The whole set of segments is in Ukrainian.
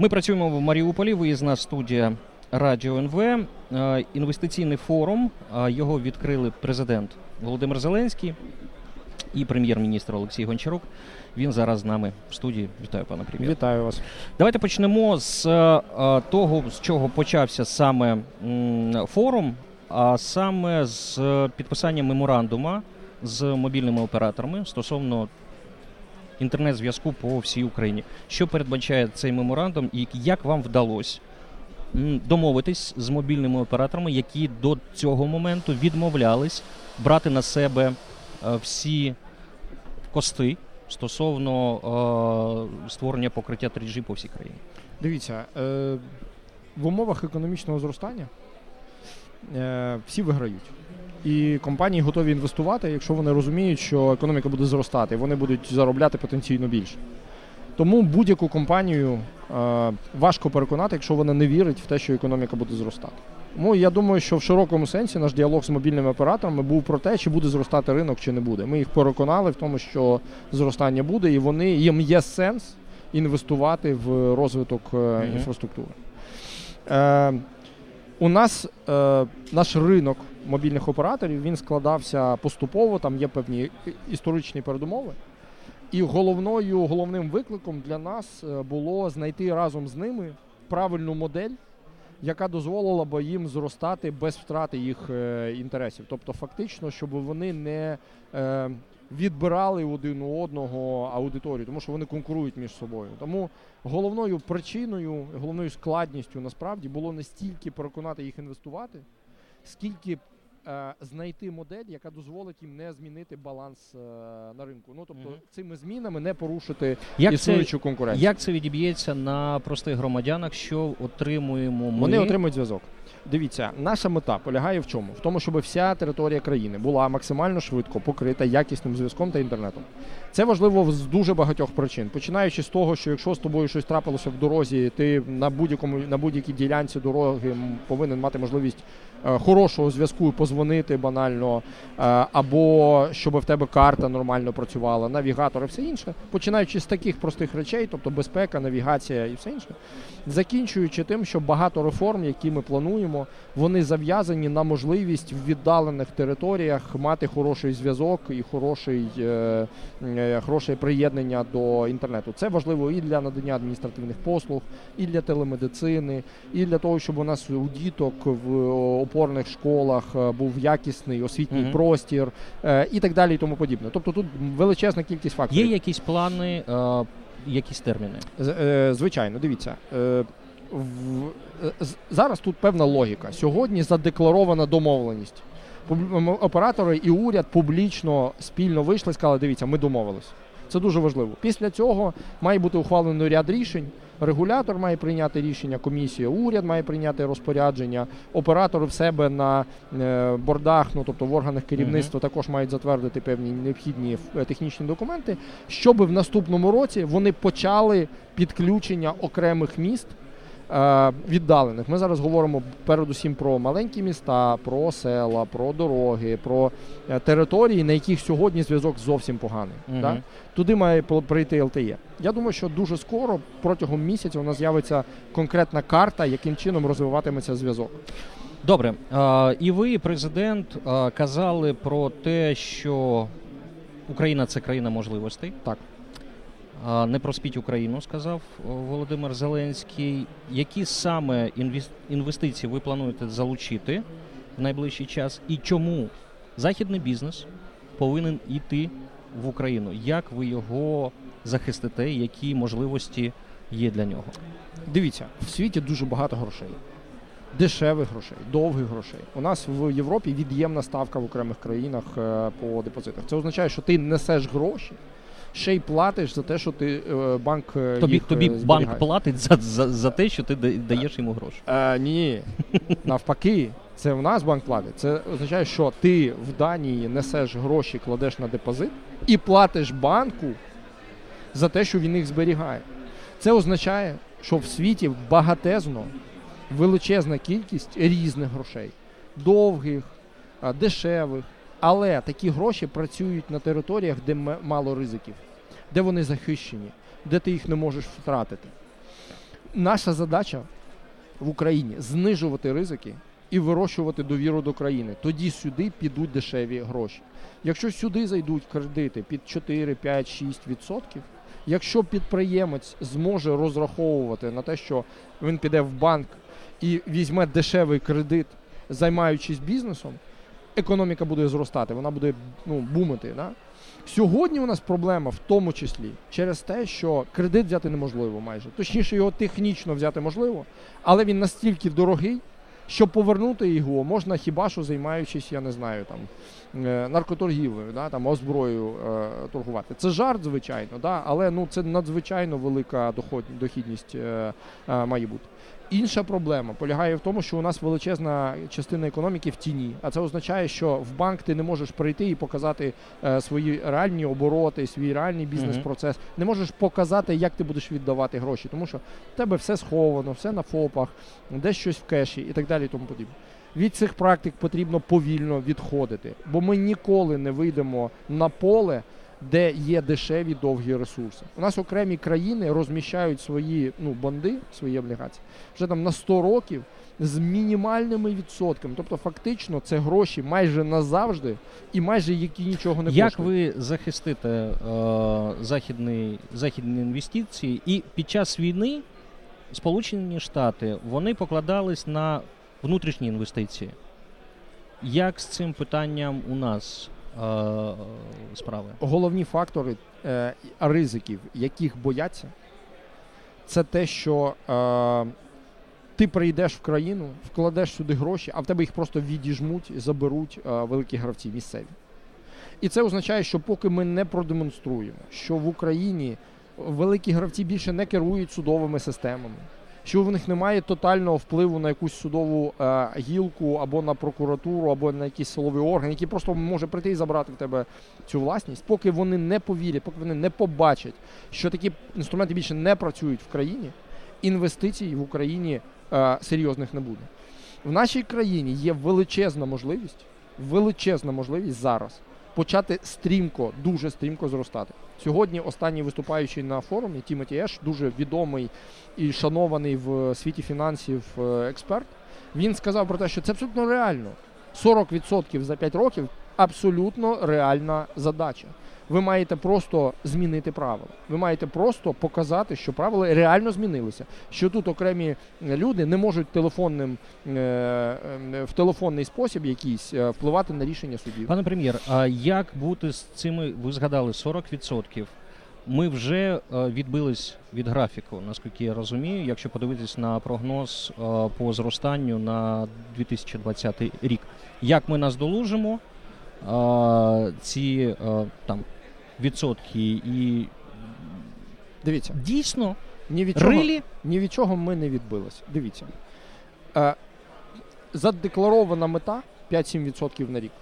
Ми працюємо в Маріуполі, виїзна студія Радіо НВ, інвестиційний форум, його відкрили президент Володимир Зеленський і прем'єр-міністр Олексій Гончарук. Він зараз з нами в студії. Вітаю, пане прем'єр. Вітаю вас. Давайте почнемо з того, з чого почався саме форум, а саме з підписання меморандума з мобільними операторами стосовно інтернет-зв'язку по всій Україні. Що передбачає цей меморандум і як вам вдалося домовитись з мобільними операторами, які до цього моменту відмовлялись брати на себе всі кости стосовно створення покриття 3G по всій країні? Дивіться, в умовах економічного зростання всі виграють. І компанії готові інвестувати, якщо вони розуміють, що економіка буде зростати, вони будуть заробляти потенційно більше. Тому будь-яку компанію важко переконати, якщо вона не вірить в те, що економіка буде зростати. Тому я думаю, що в широкому сенсі наш діалог з мобільними операторами був про те, чи буде зростати ринок, чи не буде. Ми їх переконали в тому, що зростання буде, і їм є сенс інвестувати в розвиток інфраструктури. У нас наш ринок мобільних операторів, він складався поступово, там є певні історичні передумови. І головним викликом для нас було знайти разом з ними правильну модель, яка дозволила б їм зростати без втрати їх інтересів. Тобто фактично, щоб вони не відбирали один у одного аудиторію, тому що вони конкурують між собою. Тому головною причиною, головною складністю насправді було не стільки переконати їх інвестувати, скільки знайти модель, яка дозволить їм не змінити баланс на ринку. Ну, тобто цими змінами не порушити існуючу конкуренцію. Як це відіб'ється на простих громадянах, що отримуємо ми? Вони отримують зв'язок. Дивіться, наша мета полягає в чому? В тому, щоб вся територія країни була максимально швидко покрита якісним зв'язком та інтернетом. Це важливо з дуже багатьох причин. Починаючи з того, що якщо з тобою щось трапилося в дорозі, ти на будь-якій ділянці дороги повинен мати можливість хорошого зв'язку, позвонити банально, або щоб в тебе карта нормально працювала, навігатор і все інше. Починаючи з таких простих речей, тобто безпека, навігація і все інше, закінчуючи тим, що багато реформ, які ми плануємо, вони зав'язані на можливість в віддалених територіях мати хороший зв'язок і хороше приєднання до інтернету. Це важливо і для надання адміністративних послуг, і для телемедицини, і для того, щоб у нас у діток в опорних школах був якісний освітній простір і так далі і тому подібне. Тобто тут величезна кількість факторів. Є якісь плани, якісь терміни? Звичайно, дивіться. Зараз тут певна логіка. Сьогодні задекларована домовленість. Оператори і уряд публічно, спільно вийшли і сказали, дивіться, ми домовились. Це дуже важливо. Після цього має бути ухвалено ряд рішень. Регулятор має прийняти рішення, комісія, уряд має прийняти розпорядження, оператори в себе на бордах, тобто в органах керівництва також мають затвердити певні необхідні технічні документи, щоб в наступному році вони почали підключення окремих міст віддалених. Ми зараз говоримо передусім про маленькі міста, про села, про дороги, про території, на яких сьогодні зв'язок зовсім поганий. Так? Туди має прийти ЛТЕ. Я думаю, що дуже скоро, протягом місяця, у нас з'явиться конкретна карта, яким чином розвиватиметься зв'язок. Добре. І ви, президент, казали про те, що Україна – це країна можливостей. Так. Не проспіть Україну, сказав Володимир Зеленський. Які саме інвестиції ви плануєте залучити в найближчий час? І чому західний бізнес повинен йти в Україну? Як ви його захистите? Які можливості є для нього? Дивіться, в світі дуже багато грошей. Дешевих грошей, довгих грошей. У нас в Європі від'ємна ставка в окремих країнах по депозитах. Це означає, що ти несеш гроші, ще й платиш за те, що ти банк їх зберігає. Тобі банк платить за те, що ти даєш йому гроші? Ні, навпаки. Це в нас банк платить. Це означає, що ти в Данії несеш гроші, кладеш на депозит і платиш банку за те, що він їх зберігає. Це означає, що в світі багатезно величезна кількість різних грошей. Довгих, дешевих. Але такі гроші працюють на територіях, де мало ризиків, де вони захищені, де ти їх не можеш втратити. Наша задача в Україні – знижувати ризики і вирощувати довіру до країни. Тоді сюди підуть дешеві гроші. Якщо сюди зайдуть кредити під 4, 5, 6%, якщо підприємець зможе розраховувати на те, що він піде в банк і візьме дешевий кредит, займаючись бізнесом, економіка буде зростати, вона буде бумити. Да? Сьогодні у нас проблема в тому числі через те, що кредит взяти неможливо майже. Точніше, його технічно взяти можливо, але він настільки дорогий, що повернути його можна хіба що займаючись, наркоторгівлею, озброєю торгувати. Це жарт, звичайно, але це надзвичайно велика дохідність має бути. Інша проблема полягає в тому, що у нас величезна частина економіки в тіні, а це означає, що в банк ти не можеш прийти і показати свої реальні обороти, свій реальний бізнес-процес, не можеш показати, як ти будеш віддавати гроші, тому що в тебе все сховано, все на ФОПах, десь щось в кеші і так далі і тому подібне. Від цих практик потрібно повільно відходити, бо ми ніколи не вийдемо на поле, де є дешеві довгі ресурси. У нас окремі країни розміщають свої бонди, свої облігації, вже на 100 років з мінімальними відсотками. Тобто фактично це гроші майже назавжди і майже які нічого не коштують. Як ви захистите західні інвестиції? І під час війни Сполучені Штати, вони покладались на внутрішні інвестиції. Як з цим питанням у нас справи? Головні фактори ризиків, яких бояться, це те, що ти прийдеш в країну, вкладеш сюди гроші, а в тебе їх просто відіжмуть, заберуть великі гравці місцеві. І це означає, що поки ми не продемонструємо, що в Україні великі гравці більше не керують судовими системами, що в них немає тотального впливу на якусь судову гілку, або на прокуратуру, або на якийсь силовий орган, який просто може прийти і забрати в тебе цю власність, поки вони не повірять, поки вони не побачать, що такі інструменти більше не працюють в країні, інвестицій в Україні серйозних не буде. В нашій країні є величезна можливість зараз почати стрімко, дуже стрімко зростати. Сьогодні останній виступаючий на форумі Тіматі Еш, дуже відомий і шанований в світі фінансів експерт, він сказав про те, що це абсолютно реально. 40% за 5 років – абсолютно реальна задача. Ви маєте просто змінити правила. Ви маєте просто показати, що правила реально змінилися. Що тут окремі люди не можуть в телефонний спосіб якийсь впливати на рішення судів. Пане прем'єр, а як бути з цими, ви згадали, 40%? Ми вже відбились від графіку, наскільки я розумію, якщо подивитись на прогноз по зростанню на 2020 рік. Як ми наздолужимо ці відсотки і дивіться, дійсно ні від чого ми не відбилися. Дивіться, задекларована мета 5-7% на рік.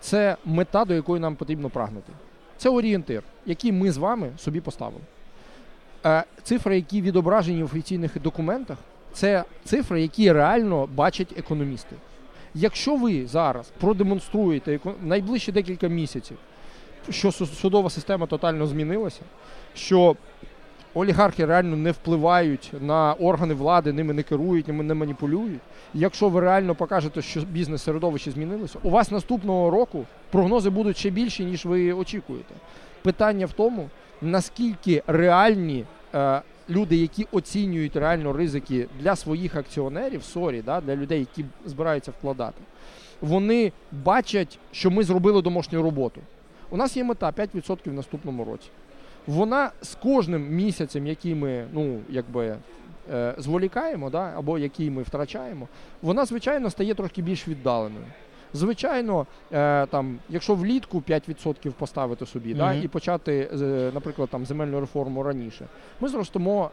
Це мета, до якої нам потрібно прагнути. Це орієнтир, який ми з вами собі поставили. Цифри, які відображені в офіційних документах, це цифри, які реально бачать економісти. Якщо ви зараз продемонструєте найближчі декілька місяців, що судова система тотально змінилася, що олігархи реально не впливають на органи влади, ними не керують, ними не маніпулюють, якщо ви реально покажете, що бізнес-середовище змінилося, у вас наступного року прогнози будуть ще більші, ніж ви очікуєте. Питання в тому, наскільки реальні люди, які оцінюють реально ризики для своїх акціонерів, для людей, які збираються вкладати, вони бачать, що ми зробили домашню роботу. У нас є мета 5% в наступному році. Вона з кожним місяцем, який ми зволікаємо, або який ми втрачаємо, вона, звичайно, стає трошки більш віддаленою. Звичайно, якщо влітку 5% поставити собі і почати, наприклад, земельну реформу раніше, ми зростемо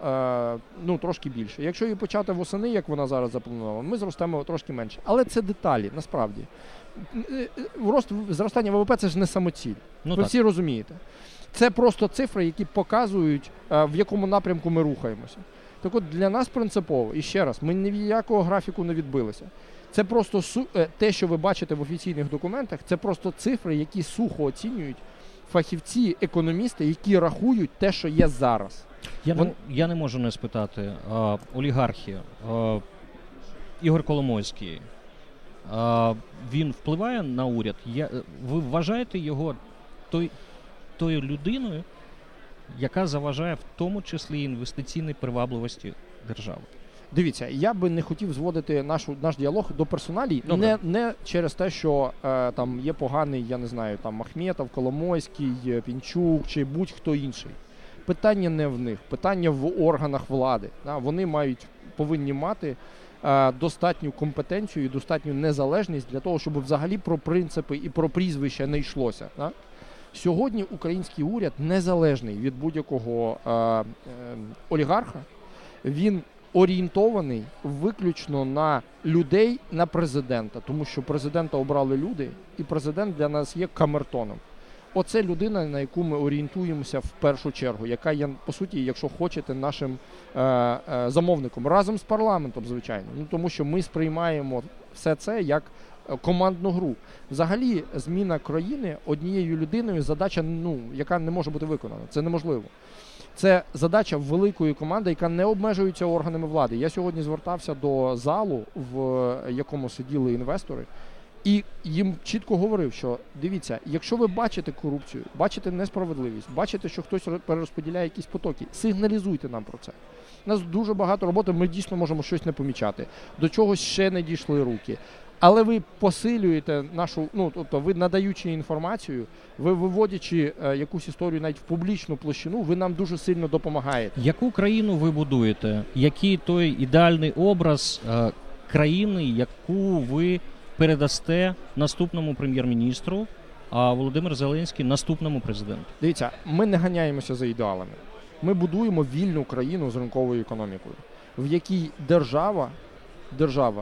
трошки більше. Якщо її почати восени, як вона зараз запланована, ми зростемо трошки менше. Але це деталі, насправді. Зростання ВВП – це ж не самоціль. Ви всі розумієте. Це просто цифри, які показують, в якому напрямку ми рухаємося. Так от для нас принципово, і ще раз, ми ніякого графіку не відбилися. Це просто те, що ви бачите в офіційних документах, це просто цифри, які сухо оцінюють фахівці, економісти, які рахують те, що є зараз. Я не можу не спитати. Олігархи, Ігор Коломойський, він впливає на уряд? Ви вважаєте його тою людиною, яка заважає в тому числі інвестиційній привабливості держави? Дивіться, я би не хотів зводити наш діалог до персоналій, не через те, що там є поганий, я не знаю, там Ахметов, Коломойський, Пінчук чи будь-хто інший. Питання не в них, питання в органах влади. Вони повинні мати достатню компетенцію і достатню незалежність для того, щоб взагалі про принципи і про прізвища не йшлося. Сьогодні український уряд незалежний від будь-якого олігарха. Він орієнтований виключно на людей, на президента, тому що президента обрали люди, і президент для нас є камертоном. Оце людина, на яку ми орієнтуємося в першу чергу, яка є, по суті, якщо хочете, нашим замовником. Разом з парламентом, звичайно, тому що ми сприймаємо все це як командну гру. Взагалі, зміна країни однією людиною задача, яка не може бути виконана. Це неможливо. Це задача великої команди, яка не обмежується органами влади. Я сьогодні звертався до залу, в якому сиділи інвестори, і їм чітко говорив, що дивіться, якщо ви бачите корупцію, бачите несправедливість, бачите, що хтось перерозподіляє якісь потоки, сигналізуйте нам про це. У нас дуже багато роботи, ми дійсно можемо щось не помічати, до чогось ще не дійшли руки. Але ви посилюєте нашу, тобто ви надаючи інформацію, ви виводячи якусь історію навіть в публічну площину, ви нам дуже сильно допомагаєте. Яку країну ви будуєте? Який той ідеальний образ країни, яку ви передасте наступному прем'єр-міністру, а Володимир Зеленський наступному президенту? Дивіться, ми не ганяємося за ідеалами. Ми будуємо вільну країну з ринковою економікою, в якій держава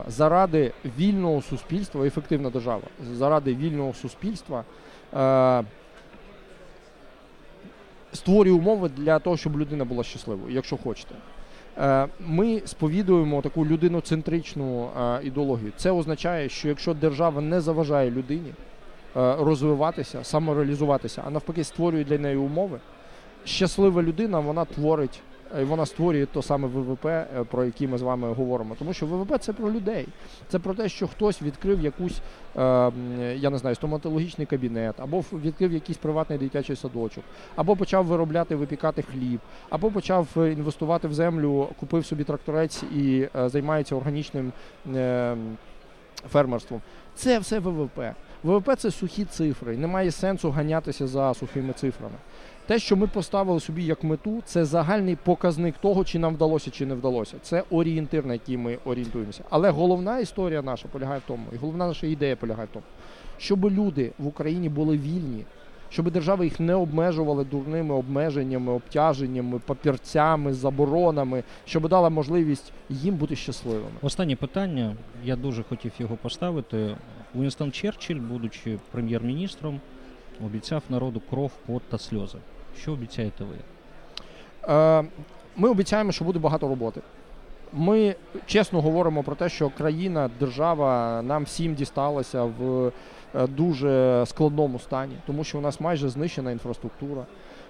заради вільного суспільства, ефективна держава, заради вільного суспільства створює умови для того, щоб людина була щасливою, якщо хочете. Ми сповідуємо таку людиноцентричну ідеологію. Це означає, що якщо держава не заважає людині розвиватися, самореалізуватися, а навпаки створює для неї умови, щаслива людина, вона створює то саме ВВП, про який ми з вами говоримо. Тому що ВВП – це про людей. Це про те, що хтось відкрив якусь, я не знаю, стоматологічний кабінет, або відкрив якийсь приватний дитячий садочок, або почав виробляти, випікати хліб, або почав інвестувати в землю, купив собі тракторець і займається органічним фермерством. Це все ВВП. ВВП – це сухі цифри, немає сенсу ганятися за сухими цифрами. Те, що ми поставили собі як мету, це загальний показник того, чи нам вдалося, чи не вдалося. Це орієнтир, на який ми орієнтуємося. Але головна історія наша полягає в тому, і головна наша ідея полягає в тому, щоб люди в Україні були вільні, щоб держави їх не обмежували дурними обмеженнями, обтяженнями, папірцями, заборонами, щоб дала можливість їм бути щасливими. Останнє питання, я дуже хотів його поставити. Уінстон Черчилль, будучи прем'єр-міністром, обіцяв народу кров, пот та сльози. Що обіцяєте ви? Ми обіцяємо, що буде багато роботи. Ми чесно говоримо про те, що країна, держава нам всім дісталася в дуже складному стані, тому що у нас майже знищена інфраструктура,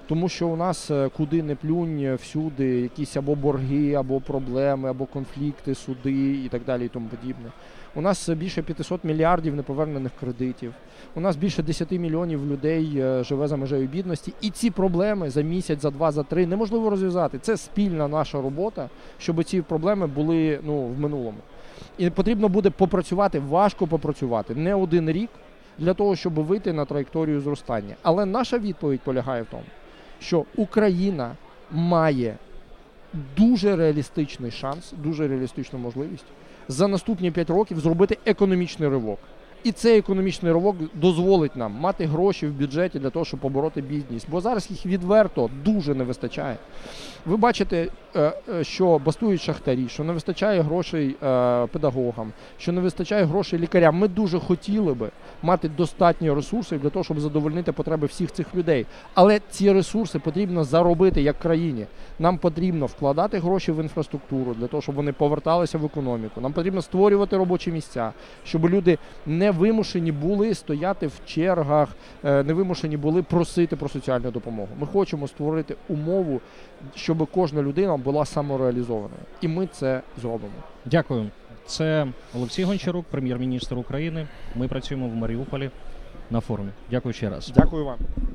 тому що у нас куди не плюнь, всюди якісь або борги, або проблеми, або конфлікти, суди і так далі і тому подібне. У нас більше 500 мільярдів неповернених кредитів. У нас більше 10 мільйонів людей живе за межею бідності. І ці проблеми за місяць, за два, за три неможливо розв'язати. Це спільна наша робота, щоб ці проблеми були в минулому. І потрібно буде попрацювати, важко попрацювати, не один рік, для того, щоб вийти на траєкторію зростання. Але наша відповідь полягає в тому, що Україна має дуже реалістичний шанс, дуже реалістичну можливість за наступні 5 років зробити економічний ривок. І цей економічний ривок дозволить нам мати гроші в бюджеті для того, щоб побороти бідність. Бо зараз їх відверто дуже не вистачає. Ви бачите, що бастують шахтарі, що не вистачає грошей педагогам, що не вистачає грошей лікарям. Ми дуже хотіли би мати достатні ресурси для того, щоб задовольнити потреби всіх цих людей. Але ці ресурси потрібно заробити як країні. Нам потрібно вкладати гроші в інфраструктуру для того, щоб вони поверталися в економіку. Нам потрібно створювати робочі місця, щоб люди не вимушені були стояти в чергах, не вимушені були просити про соціальну допомогу. Ми хочемо створити умову, щоб кожна людина була самореалізованою. І ми це зробимо. Дякую. Це Олексій Гончарук, прем'єр-міністр України. Ми працюємо в Маріуполі на форумі. Дякую ще раз. Дякую вам.